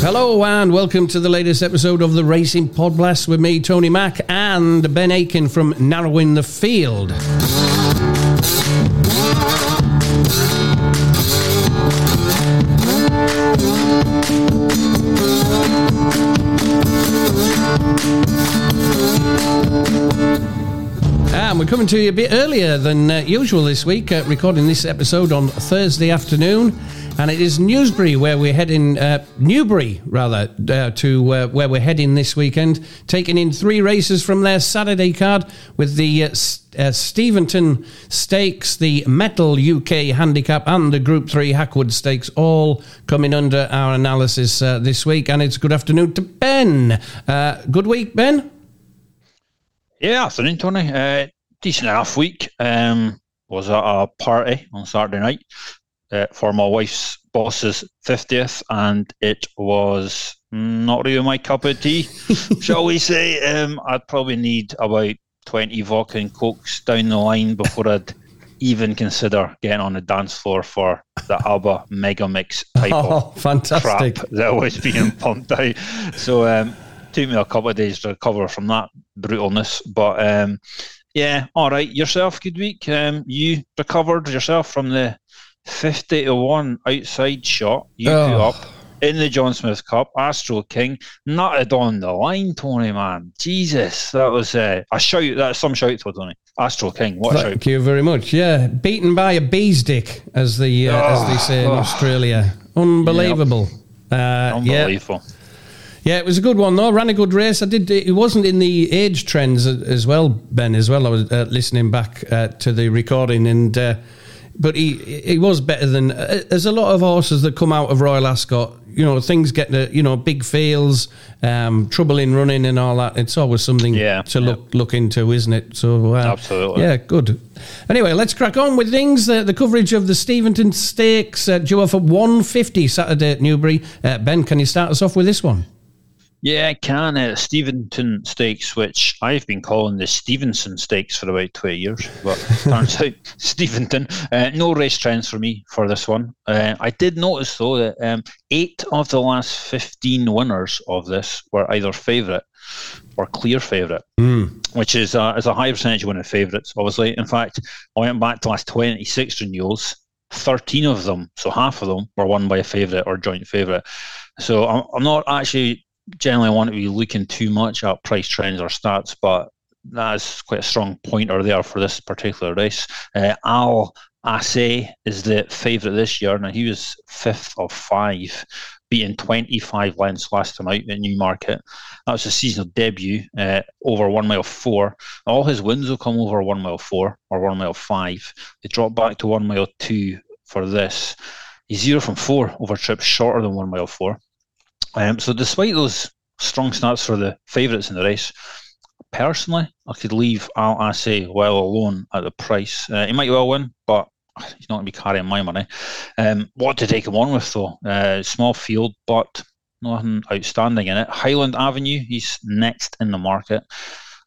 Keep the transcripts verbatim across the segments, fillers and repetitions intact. Hello and welcome to the latest episode of the Racing Pod Blast with me, Tony Mack, and Ben Aiken from Narrowing the Field. We're coming to you a bit earlier than uh, usual this week, uh, recording this episode on Thursday afternoon, and it is Newbury where we're heading, uh, Newbury rather, uh, to uh, where we're heading this weekend, taking in three races from their Saturday card with the uh, uh, Steventon Stakes, the Metal U K Handicap and the Group three Hackwood Stakes, all coming under our analysis uh, this week, and it's good afternoon to Ben. Uh, good week, Ben? Yeah, afternoon, Tony. Uh Decent enough week. Um, was at a party on Saturday night uh, for my wife's boss's fiftieth, and it was not really my cup of tea, shall we say. Um, I'd probably need about twenty vodka and cokes down the line before I'd even consider getting on the dance floor for the ABBA mega mix type oh, of fantastic. crap that was being pumped out. So um, took me a couple of days to recover from that brutalness, but. Um, Yeah, all right. Yourself, good week. Um, you recovered yourself from the fifty to one outside shot you oh. put up in the John Smith Cup, Astro King, nutted on the line, Tony, man. Jesus, that was uh, a shout. That's some shout for Tony. Astro King, what a shout. Thank you very much. Yeah, beaten by a bee's dick, as, the, uh, oh, as they say in oh. Australia. Unbelievable. Yep. Uh, Unbelievable. Yeah. Yeah, it was a good one though. Ran a good race. I did. It wasn't in the age trends as well, Ben. As well, I was uh, listening back uh, to the recording, and uh, but he he was better than. Uh, there's a lot of horses that come out of Royal Ascot. You know, things get the you know big fails, um, trouble in running, and all that. It's always something yeah, to yeah. look look into, isn't it? So uh, absolutely, yeah, good. Anyway, let's crack on with things. The, the coverage of the Steventon Stakes uh, due off at one fifty Saturday at Newbury. Uh, Ben, can you start us off with this one? Yeah, I can. Uh, Steventon Stakes, which I've been calling the Stevenson Stakes for about twenty years, but turns out Steventon. Uh, no race trends for me for this one. Uh, I did notice, though, that um, eight of the last fifteen winners of this were either favourite or clear favourite, mm. which is, uh, is a high percentage of winning favourites, obviously. In fact, I went back to the last twenty-six renewals. thirteen of them, so half of them, were won by a favourite or joint favourite. So I'm, I'm not actually... generally want to be looking too much at price trends or stats, but that is quite a strong pointer there for this particular race. Uh, Al Assay is the favourite this year. Now, he was fifth of five, beating twenty-five lengths last time out at Newmarket. That was his seasonal debut, uh, over one mile four. All his wins will come over one mile four or one mile five. They dropped back to one mile two for this. He's zero from four over trips shorter than one mile four. Um, so despite those strong stats for the favourites in the race, personally, I could leave Al Assay well alone at the price. Uh, he might well win, but he's not going to be carrying my money. Um, what to take him on with, though? Uh, small field, but nothing outstanding in it. Highland Avenue, he's next in the market.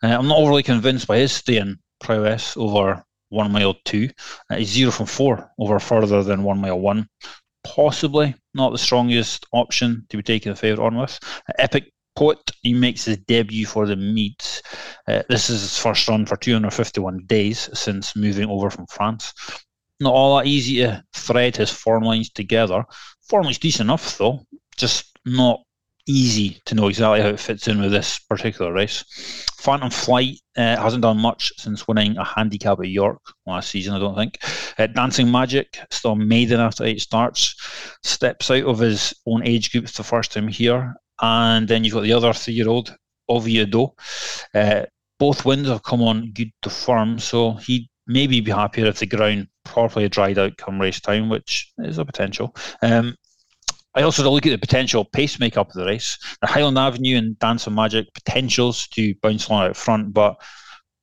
Uh, I'm not overly convinced by his staying prowess over one mile two. Uh, he's zero from four over further than one mile one. Possibly not the strongest option to be taking the favourite on with. Uh, Epic Poet, he makes his debut for the meets. Uh, this is his first run for two hundred fifty-one days since moving over from France. Not all that easy to thread his form lines together. Form lines decent enough though, just not easy to know exactly how it fits in with this particular race. Phantom Flight uh, hasn't done much since winning a handicap at York last season, I don't think. Uh, Dancing Magic, still maiden after eight starts, steps out of his own age group the first time here. And then you've got the other three-year-old, Oviedo. Uh, both wins have come on good to firm, so he'd maybe be happier if the ground properly dried out come race time, which is a potential. Um, I also had a look at the potential pace make-up of the race. The Highland Avenue and Dancing Magic potentials to bounce along out front, but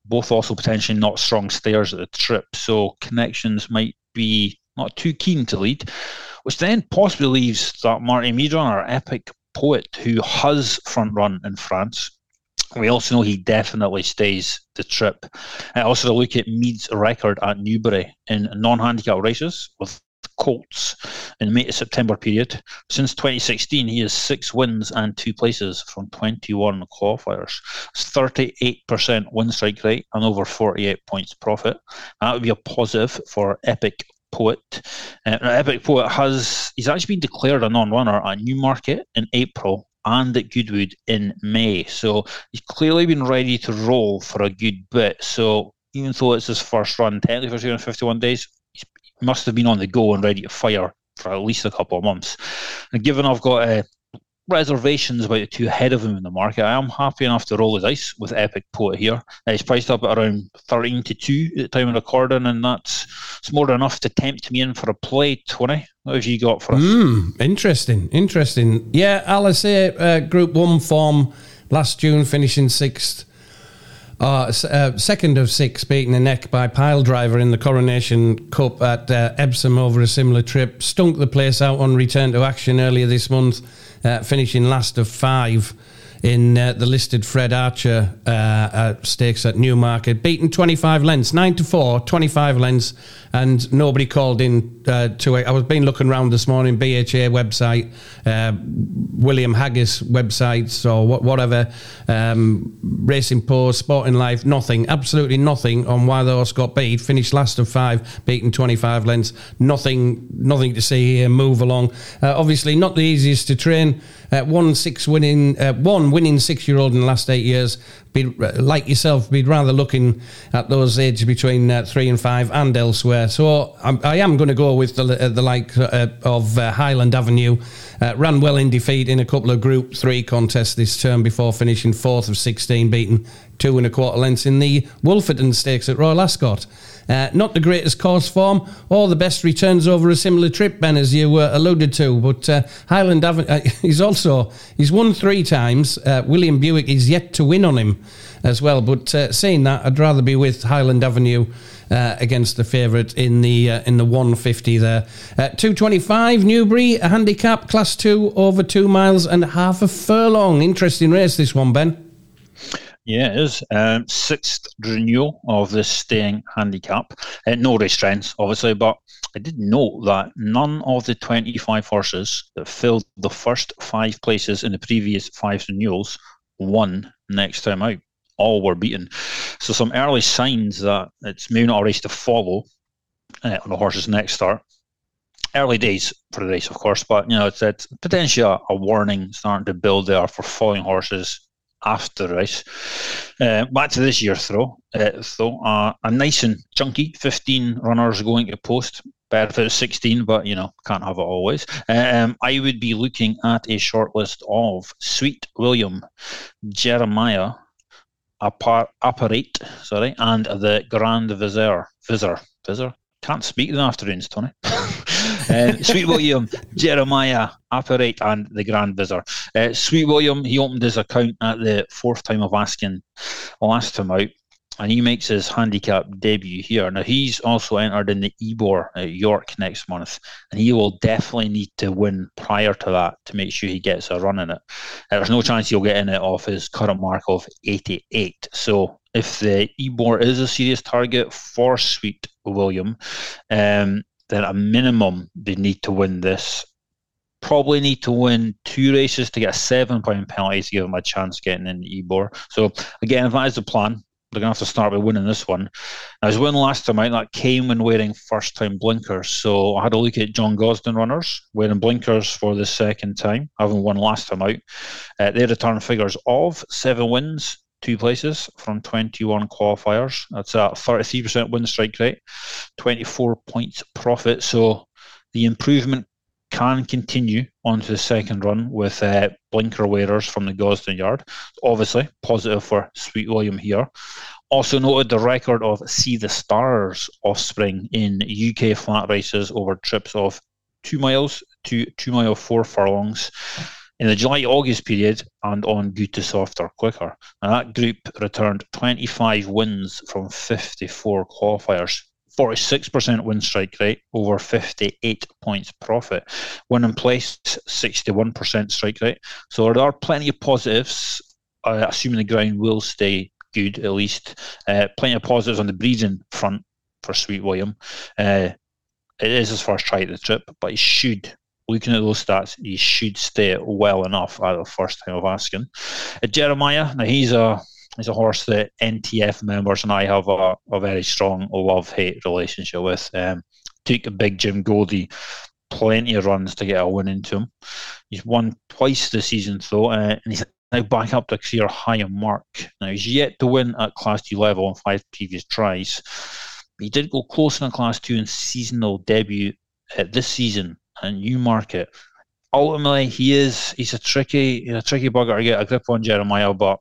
both also potentially not strong stayers at the trip, so connections might be not too keen to lead, which then possibly leaves that Marty Meadron, our Epic Poet, who has front-run in France. We also know he definitely stays the trip. I also had a look at Mead's record at Newbury in non-handicap races with Colts. in the May to September period. Since twenty sixteen, he has six wins and two places from twenty-one qualifiers. It's thirty-eight percent win strike rate and over forty-eight points profit. That would be a positive for Epic Poet. Uh, Epic Poet has he's actually been declared a non-runner at Newmarket in April and at Goodwood in May. So he's clearly been ready to roll for a good bit. So even though it's his first run, technically for two hundred fifty-one days, he must have been on the go and ready to fire for at least a couple of months. And given I've got uh, reservations about the two ahead of him in the market, I am happy enough to roll the dice with Epic Poet here. Uh, he's priced up at around thirteen to two at the time of recording, and that's it's more than enough to tempt me in for a play, Tony. What have you got for us? Mm, interesting, interesting. Yeah, Al Assay, uh, Group one form last June, finishing sixth, uh, uh, second of six, beating the neck by Pile Driver in the Coronation Cup at uh, Epsom over a similar trip. Stunk the place out on return to action earlier this month, uh, finishing last of five in uh, the listed Fred Archer uh, uh, stakes at Newmarket, beaten twenty-five lengths, nine to four, twenty-five lengths, and nobody called in uh, to it. I was been looking around this morning, B H A website, uh, William Haggis websites, or what, whatever, um, Racing Post, Sporting Life, nothing, absolutely nothing on why the horse got beat. Finished last of five, beaten twenty-five lengths, nothing, nothing to see here, move along. Uh, obviously not the easiest to train. Uh, one six winning, uh, one winning six-year-old in the last eight years. Be like yourself, be rather looking at those ages between uh, three and five and elsewhere. So I'm, I am going to go with the uh, the like uh, of uh, Highland Avenue. Uh, ran well in defeat in a couple of Group Three contests this term before finishing fourth of sixteen, beaten two and a quarter lengths in the Wolferton Stakes at Royal Ascot. Uh, not the greatest course form or the best returns over a similar trip, Ben, as you uh, alluded to. But uh, Highland Avenue, uh, he's also, he's won three times. Uh, William Buick is yet to win on him as well. But uh, saying that, I'd rather be with Highland Avenue uh, against the favourite in the uh, in the one fifty there. Uh, two twenty-five, Newbury, a handicap, class two, over two miles and half a furlong. Interesting race, this one, Ben. Yeah, it is. Um, sixth renewal of this staying handicap. Uh, no race trends, obviously, but I did note that none of the twenty-five horses that filled the first five places in the previous five renewals won next time out. All were beaten. So some early signs that it's maybe not a race to follow uh, on the horse's next start. Early days for the race, of course, but you know, it's, it's potentially a, a warning starting to build there for following horses after the race. Uh, back to this year's throw, uh, though, uh, a nice and chunky fifteen runners going to post. Better for sixteen, but you know, can't have it always. Um, I would be looking at a shortlist of Sweet William, Jeremiah, Apar- Apparate, sorry, and the Grand Vizier. Vizier. Vizier? Can't speak in the afternoons, Tony. uh, Sweet William, Jeremiah, Apparate and the Grand Vizier. Uh, Sweet William, he opened his account at the fourth time of asking last time out, and he makes his handicap debut here. Now, he's also entered in the Ebor at York next month, and he will definitely need to win prior to that to make sure he gets a run in it. Uh, there's no chance he'll get in it off his current mark of eighty-eight. So if the Ebor is a serious target for Sweet William, um, then at a minimum they need to win this. Probably need to win two races to get a seven pound penalty to give them a chance getting in the Ebor. So again, if that is the plan, they're going to have to start by winning this one. Now, his win last time out, that came when wearing first-time blinkers. So I had a look at John Gosden runners wearing blinkers for the second time, having won last time out. Uh, they return figures of seven wins, two places from twenty-one qualifiers. That's a thirty-three percent win strike rate, twenty-four points profit. So the improvement can continue onto the second run with uh, blinker wearers from the Gosden yard. Obviously, positive for Sweet William here. Also noted the record of See the Stars offspring in U K flat races over trips of two miles to two mile four furlongs in the July-August period and on good to softer quicker. Now that group returned twenty-five wins from fifty-four qualifiers. forty-six percent win strike rate, over fifty-eight points profit. Win in place, sixty-one percent strike rate. So there are plenty of positives, uh, assuming the ground will stay good at least. Uh, plenty of positives on the breeding front for Sweet William. Uh, It is his first try at the trip, but he should, looking at those stats, he should stay well enough at the first time of asking. Uh, Jeremiah, now he's a he's a horse that N T F members and I have a, a very strong love-hate relationship with. Um, took a big Jim Goldie plenty of runs to get a win into him. He's won twice this season, though, uh, and he's now back up to a career higher mark. Now, he's yet to win at Class two level in five previous tries. But he did go close in a Class two in seasonal debut uh, this season at Newmarket. Ultimately, he is he's a tricky he's a tricky bugger to get a grip on, Jeremiah, but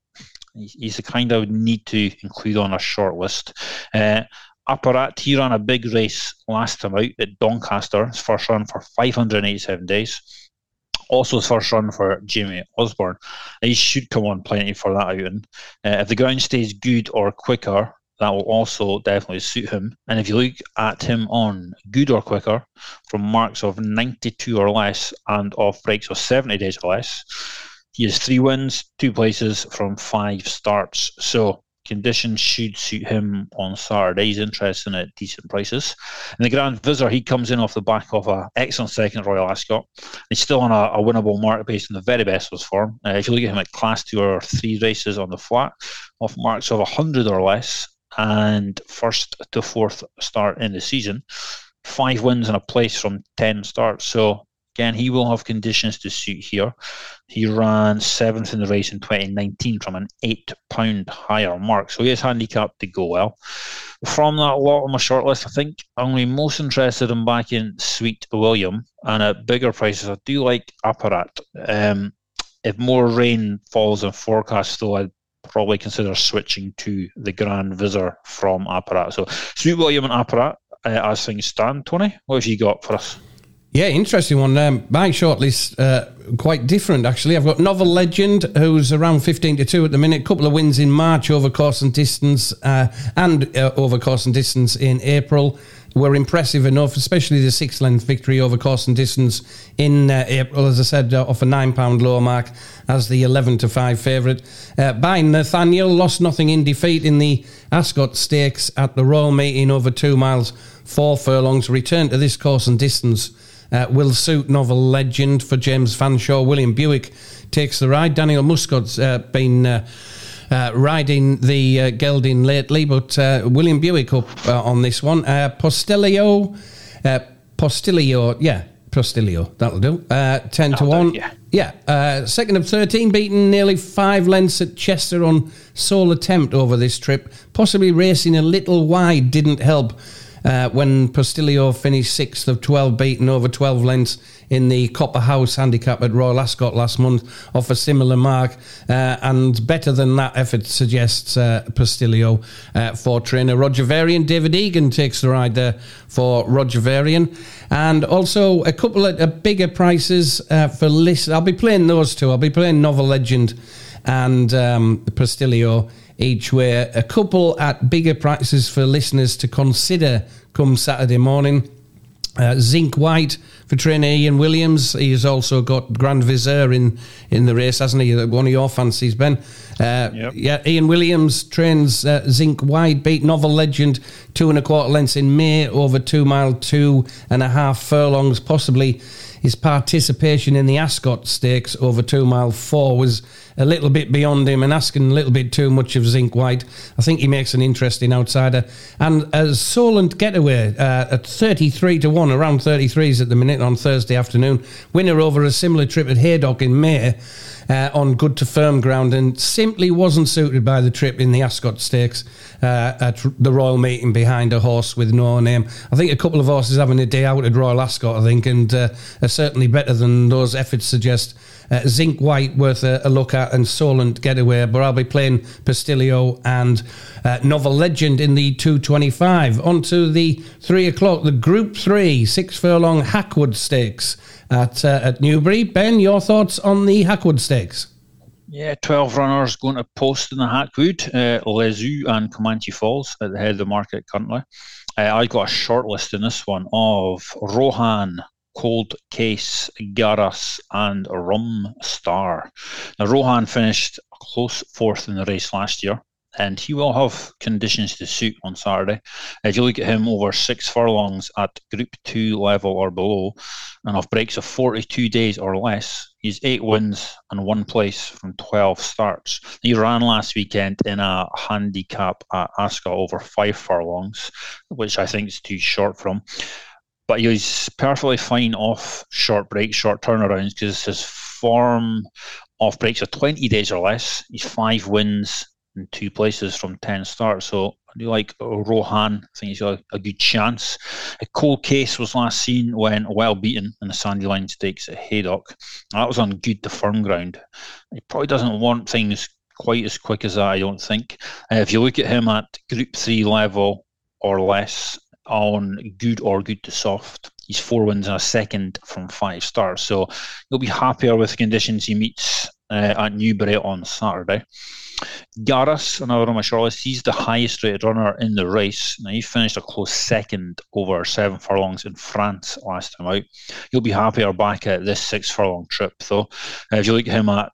he's the kind I would need to include on a short list. Uh, Apparate, he ran a big race last time out at Doncaster, his first run for five hundred eighty-seven days. Also his first run for Jamie Osborne. He should come on plenty for that outing. Uh, if the ground stays good or quicker, that will also definitely suit him. And if you look at him on good or quicker, from marks of ninety-two or less and off breaks of seventy days or less, he has three wins, two places from five starts. So conditions should suit him on Saturday. He's interesting at decent prices. And the Grand Vizier, he comes in off the back of an excellent second Royal Ascot. He's still on a, a winnable mark based on the very best of his form. Uh, if you look at him at Class two or three races on the flat, off marks of one hundred or less, and first to fourth start in the season. Five wins and a place from ten starts. So again, he will have conditions to suit here. He ran seventh in the race in twenty nineteen from an eight pound higher mark. So he is handicapped to go well. From that lot on my short list, I think I'm going to be most interested in backing Sweet William. And at bigger prices, I do like Apparat. Um, if more rain falls in forecast, though, I'd probably consider switching to the Grand Vizier from Apparat. So Sweet William and Apparat, uh, as things stand. Tony, what have you got for us? Yeah, interesting one. Um, my shortlist, uh, quite different, actually. I've got Novel Legend, who's around fifteen to two at the minute. A couple of wins in March over course and distance, uh, and uh, over course and distance in April were impressive enough, especially the six-length victory over course and distance in uh, April, as I said, uh, off a nine pound lower mark as the eleven to five favourite. Uh, by Nathaniel, lost nothing in defeat in the Ascot Stakes at the Royal Meeting over two miles, four furlongs. Return to this course and distance Uh, will suit Novel Legend for James Fanshawe. William Buick takes the ride. Daniel Muscott's uh, been uh, uh, riding the uh, gelding lately, but uh, William Buick up uh, on this one. Uh, Postilio, uh, Postilio, yeah, Postilio, that'll do. Uh, ten that'll to one, do, yeah. yeah. Uh, second of thirteen, beaten nearly five lengths at Chester on sole attempt over this trip. Possibly racing a little wide didn't help. Uh, when Postilio finished sixth of twelve, beaten over twelve lengths in the Copper House handicap at Royal Ascot last month, off a similar mark, uh, and better than that effort suggests uh, Postilio uh, for trainer Roger Varian. David Egan takes the ride there for Roger Varian, and also a couple of uh, bigger prices uh, for list. I'll be playing those two. I'll be playing Novel Legend and um, Postilio each way. A couple at bigger prices for listeners to consider come Saturday morning. Uh, Zinc White for trainer Ian Williams. He has also got Grand Vizier in, in the race, hasn't he? One of your fancies, Ben. Uh, yep. Yeah, Ian Williams trains uh, Zinc White, beat Novel Legend two and a quarter lengths in May over two mile, two and a half furlongs. Possibly his participation in the Ascot Stakes over two mile four was a little bit beyond him and asking a little bit too much of Zinc White. I think he makes an interesting outsider. And a Solent Getaway uh, at thirty-three to one, around thirty-threes at the minute on Thursday afternoon. Winner over a similar trip at Haydock in May uh, on good to firm ground, and simply wasn't suited by the trip in the Ascot Stakes uh, at the Royal Meeting behind a horse with no name. I think a couple of horses having a day out at Royal Ascot, I think, and uh, are certainly better than those efforts suggest. Uh, Zinc White worth a, a look at, and Solent Getaway, but I'll be playing Postilio and uh, Novel Legend in the two twenty-five. On to the three o'clock, the Group three, six furlong Hackwood Stakes at uh, at Newbury. Ben, your thoughts on the Hackwood Stakes? Yeah, twelve runners going to post in the Hackwood, uh, Le Zoo and Comanche Falls at the head of the market currently. Uh, I got a short list in this one of Rohan, Cold Case, Garas and Rum Star. Now, Rohan finished close fourth in the race last year. and he will have conditions to suit on Saturday. As you look at him over six furlongs at Group two level or below, and off breaks of forty-two days or less, he's eight wins and one place from twelve starts. He ran last weekend in a handicap at Ascot over five furlongs, which I think is too short for him. But he's perfectly fine off short breaks, short turnarounds, because his form off breaks of twenty days or less, he's five wins and two places from ten starts. So I do like Rohan. I think he's got a good chance. A cold case was last seen when well beaten in the Sandyline Stakes at Haydock. That was on good to firm ground. He probably doesn't want things quite as quick as that, I don't think. Uh, if you look at him at Group three level or less, on good or good to soft, he's four wins and a second from five stars, so he'll be happier with the conditions he meets uh, at Newbury on Saturday. Garras, another on my shortlist, he's the highest rated runner in the race. Now, he finished a close second over seven furlongs in France last time out. He'll be happier back at this six furlong trip, though. Uh, if you look at him at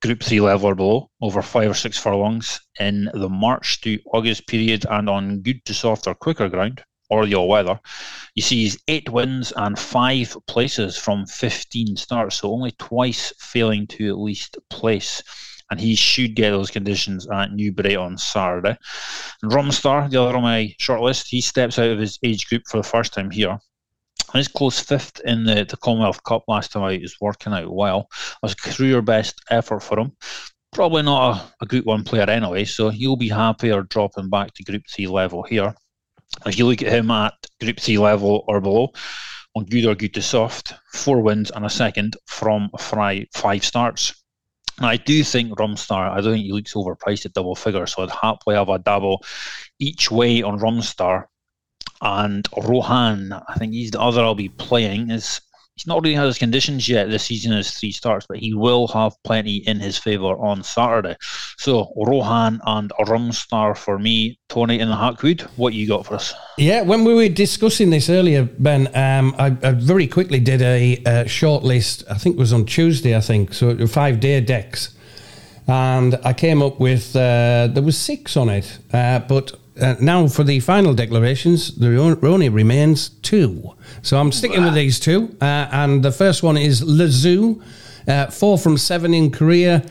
Group three level or below, over five or six furlongs in the March to August period and on good to soft or quicker ground, or the all-weather, you see he's eight wins and five places from fifteen starts, so only twice failing to at least place. And he should get those conditions at Newbury on Saturday. And Rum Star, the other on my shortlist, he steps out of his age group for the first time here. And his close fifth in the, the Commonwealth Cup last time out is working out well. That was a career-best effort for him. Probably not a, a Group one player anyway, so he'll be happier dropping back to Group three level here. If you look at him at Group three level or below, on good or good to soft, four wins and a second from five starts. And I do think Rum Star, I don't think he looks overpriced at double figures, so I'd happily have a dabble each way on Rum Star. And Rohan, I think he's the other I'll be playing, is he's not really had his conditions yet this season in his three starts, but he will have plenty in his favour on Saturday. So, Rohan and Rum Star for me. Tony in the Hackwood, what you got for us? Yeah, when we were discussing this earlier, Ben, um, I, I very quickly did a, a short list, I think it was on Tuesday, I think, so five-day decks. And I came up with, uh, there was six on it, uh, but... Uh, now for the final declarations, there only remains two. So I'm sticking with these two. Uh, and the first one is Le Zoo, uh, four from seven in Korea,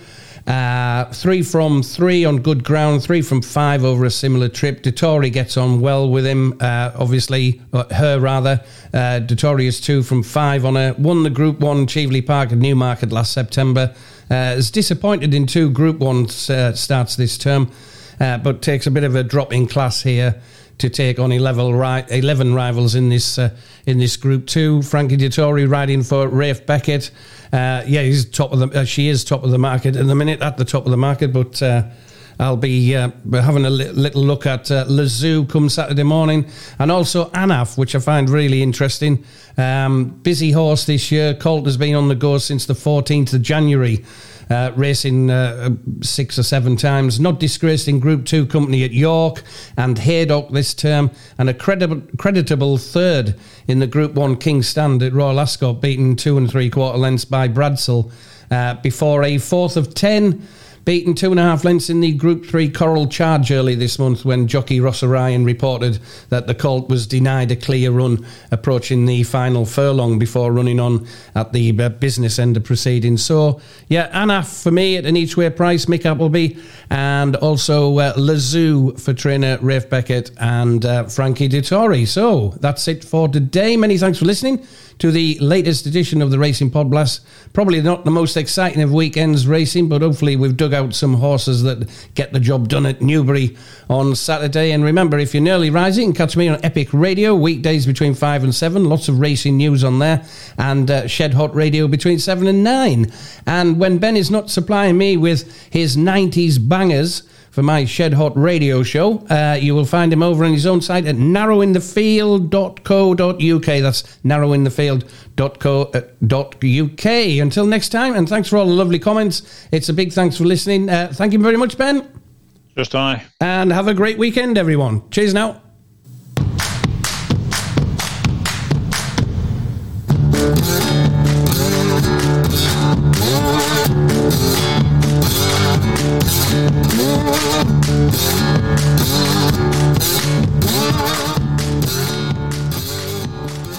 uh, three from three on good ground, three from five over a similar trip. Dettori gets on well with him, uh, obviously, or her rather. Uh, Dettori is two from five on her. Won the Group one Cheveley Park at Newmarket last September. Uh, is disappointed in two Group one uh, starts this term. Uh, but takes a bit of a drop in class here to take on eleven rivals in this uh, in this Group Two. Frankie Dettori riding for Rafe Beckett. Uh, yeah, he's top of the. Uh, she is top of the market at the minute, at the top of the market. But uh, I'll be uh, having a li- little look at uh, Le Zoo come Saturday morning, and also Anaf, which I find really interesting. Um, busy horse this year. Colt has been on the go since the fourteenth of January. Uh, racing uh, six or seven times, not disgraced in Group two company at York and Haydock this term, and a credib- creditable third in the Group one King Stand at Royal Ascot, beaten two and three quarter lengths by Bradsell, uh, before a fourth of ten, beaten two and a half lengths in the Group three Coral Charge early this month when jockey Ross O'Ryan reported that the colt was denied a clear run approaching the final furlong before running on at the business end of proceedings. So, yeah, Anaf for me at an each-way price, Mick Appleby, and also uh, Le Zoo for trainer Rafe Beckett and uh, Frankie Dettori. So, that's it for today. Many thanks for listening to the latest edition of the Racing Pod Blast. Probably not the most exciting of weekends racing, but hopefully we've dug out some horses that get the job done at Newbury on Saturday. And remember, if you're nearly rising, catch me on Epic Radio, weekdays between five and seven. Lots of racing news on there. And uh, Shed Hot Radio between seven and nine. And when Ben is not supplying me with his nineties bangers for my Shed Hot Radio show, uh, you will find him over on his own site at narrowing the field dot co dot u k. That's narrowing the field dot co dot u k. Until next time, and thanks for all the lovely comments. It's a big thanks for listening. Uh, thank you very much, Ben. Just I. And have a great weekend, everyone. Cheers now.